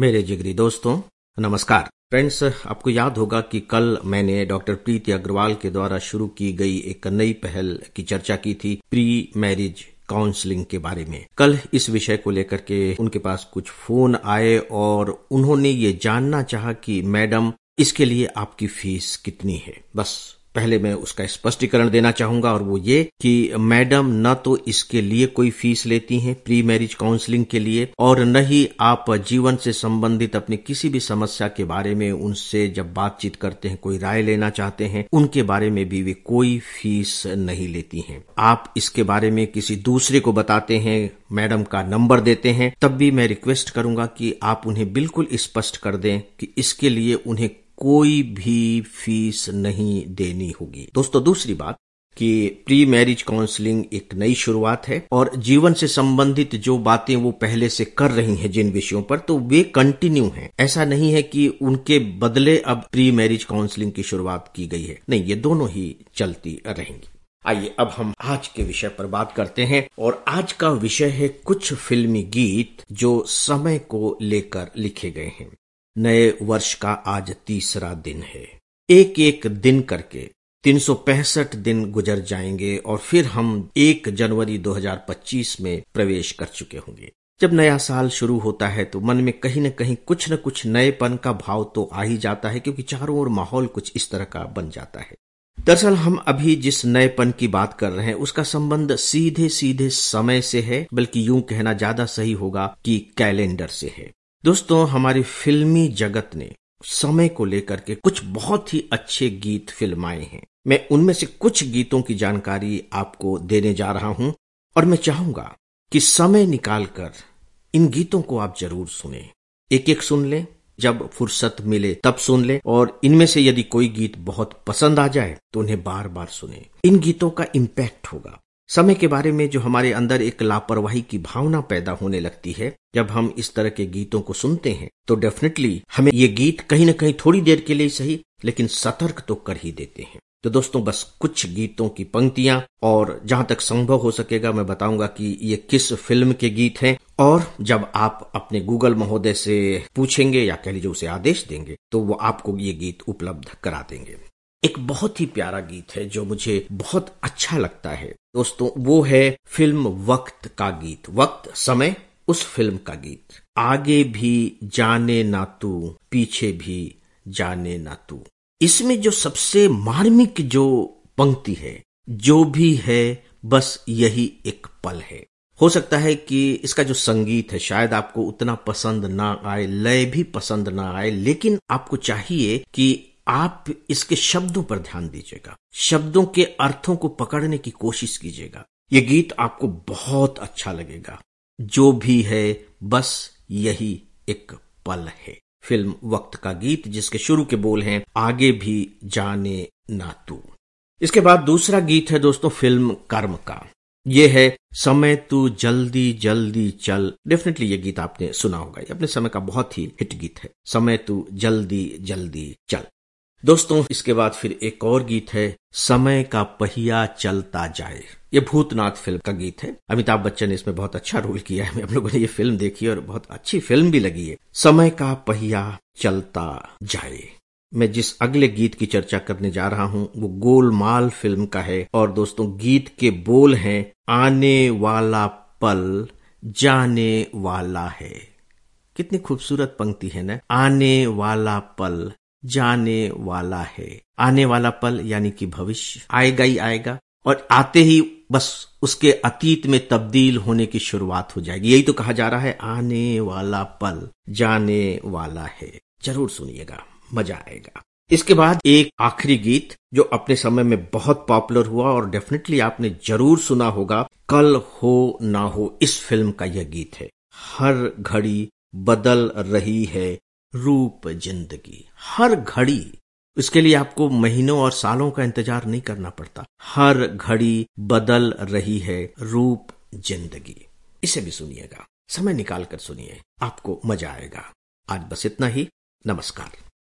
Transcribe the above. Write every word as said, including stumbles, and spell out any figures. मेरे जिगरी दोस्तों नमस्कार। फ्रेंड्स, आपको याद होगा कि कल मैंने डॉक्टर प्रीति अग्रवाल के द्वारा शुरू की गई एक नई पहल की चर्चा की थी, प्री मैरिज काउंसलिंग के बारे में। कल इस विषय को लेकर के उनके पास कुछ फोन आए और उन्होंने ये जानना चाहा कि मैडम इसके लिए आपकी फीस कितनी है। बस पहले मैं उसका स्पष्टीकरण देना चाहूंगा और वो ये कि मैडम न तो इसके लिए कोई फीस लेती हैं प्री मैरिज काउंसलिंग के लिए, और न ही आप जीवन से संबंधित अपनी किसी भी समस्या के बारे में उनसे जब बातचीत करते हैं, कोई राय लेना चाहते हैं, उनके बारे में भी वे कोई फीस नहीं लेती हैं। आप इसके बारे में किसी दूसरे को बताते हैं, मैडम का नंबर देते हैं, तब भी मैं रिक्वेस्ट करूंगा कि आप उन्हें बिल्कुल स्पष्ट कर दें कि इसके लिए उन्हें कोई भी फीस नहीं देनी होगी। दोस्तों, दूसरी बात कि प्री मैरिज काउंसलिंग एक नई शुरुआत है और जीवन से संबंधित जो बातें वो पहले से कर रही हैं जिन विषयों पर, तो वे कंटिन्यू हैं। ऐसा नहीं है कि उनके बदले अब प्री मैरिज काउंसलिंग की शुरुआत की गई है, नहीं, ये दोनों ही चलती रहेंगी। आइए अब हम आज के विषय पर बात करते हैं, और आज का विषय है कुछ फिल्मी गीत जो समय को लेकर लिखे गए हैं। नए वर्ष का आज तीसरा दिन है। एक एक दिन करके तीन सौ पैंसठ दिन गुजर जाएंगे और फिर हम एक जनवरी दो हज़ार पच्चीस में प्रवेश कर चुके होंगे। जब नया साल शुरू होता है तो मन में कहीं न कहीं कुछ न कुछ नएपन का भाव तो आ ही जाता है, क्योंकि चारों ओर माहौल कुछ इस तरह का बन जाता है। दरअसल हम अभी जिस नएपन की बात कर रहे हैं उसका संबंध सीधे सीधे समय से है, बल्कि यूं कहना ज्यादा सही होगा कि कैलेंडर से है। दोस्तों, हमारी फिल्मी जगत ने समय को लेकर के कुछ बहुत ही अच्छे गीत फिल्माए हैं। मैं उनमें से कुछ गीतों की जानकारी आपको देने जा रहा हूं और मैं चाहूंगा कि समय निकालकर इन गीतों को आप जरूर सुनें। एक एक सुन लें, जब फुर्सत मिले तब सुन लें, और इनमें से यदि कोई गीत बहुत पसंद आ जाए तो उन्हें बार बार सुनें। इन गीतों का इम्पैक्ट होगा। समय के बारे में जो हमारे अंदर एक लापरवाही की भावना पैदा होने लगती है जब हम इस तरह के गीतों को सुनते हैं, तो डेफिनेटली हमें ये गीत कहीं न कहीं थोड़ी देर के लिए सही, लेकिन सतर्क तो कर ही देते हैं। तो दोस्तों, बस कुछ गीतों की पंक्तियां, और जहां तक संभव हो सकेगा मैं बताऊंगा कि ये किस फिल्म के गीत हैं, और जब आप अपने गूगल महोदय से पूछेंगे या कह लीजिए उसे आदेश देंगे तो वो आपको ये गीत उपलब्ध करा देंगे। एक बहुत ही प्यारा गीत है जो मुझे बहुत अच्छा लगता है दोस्तों, वो है फिल्म वक्त का गीत। वक्त, समय, उस फिल्म का गीत। आगे भी जाने ना तू, पीछे भी जाने ना तू। इसमें जो सबसे मार्मिक जो पंक्ति है, जो भी है बस यही एक पल है। हो सकता है कि इसका जो संगीत है शायद आपको उतना पसंद ना आए, लय भी पसंद ना आए, लेकिन आपको चाहिए कि आप इसके शब्दों पर ध्यान दीजिएगा, शब्दों के अर्थों को पकड़ने की कोशिश कीजिएगा। ये गीत आपको बहुत अच्छा लगेगा। जो भी है बस यही एक पल है, फिल्म वक्त का गीत, जिसके शुरू के बोल हैं आगे भी जाने ना तू। इसके बाद दूसरा गीत है दोस्तों फिल्म कर्म का। ये है समय तू जल्दी जल्दी चल। डेफिनेटली ये गीत आपने सुना होगा, ये अपने समय का बहुत ही हिट गीत है, समय तू जल्दी जल्दी चल। दोस्तों, इसके बाद फिर एक और गीत है समय का पहिया चलता जाए। ये भूतनाथ फिल्म का गीत है। अमिताभ बच्चन ने इसमें बहुत अच्छा रोल किया है। हम लोगों ने ये फिल्म देखी और बहुत अच्छी फिल्म भी लगी है। समय का पहिया चलता जाए। मैं जिस अगले गीत की चर्चा करने जा रहा हूं वो गोलमाल फिल्म का है, और दोस्तों गीत के बोल हैं आने वाला पल जाने वाला है। कितनी खूबसूरत पंक्ति है ना, आने वाला पल जाने वाला है। आने वाला पल यानी कि भविष्य आएगा ही आएगा, और आते ही बस उसके अतीत में तब्दील होने की शुरुआत हो जाएगी। यही तो कहा जा रहा है, आने वाला पल जाने वाला है। जरूर सुनिएगा, मजा आएगा। इसके बाद एक आखिरी गीत जो अपने समय में बहुत पॉपुलर हुआ और डेफिनेटली आपने जरूर सुना होगा, कल हो ना हो, इस फिल्म का यह गीत है। हर घड़ी बदल रही है रूप जिंदगी। हर घड़ी, उसके लिए आपको महीनों और सालों का इंतजार नहीं करना पड़ता। हर घड़ी बदल रही है रूप जिंदगी। इसे भी सुनिएगा, समय निकाल कर सुनिए, आपको मजा आएगा। आज बस इतना ही, नमस्कार।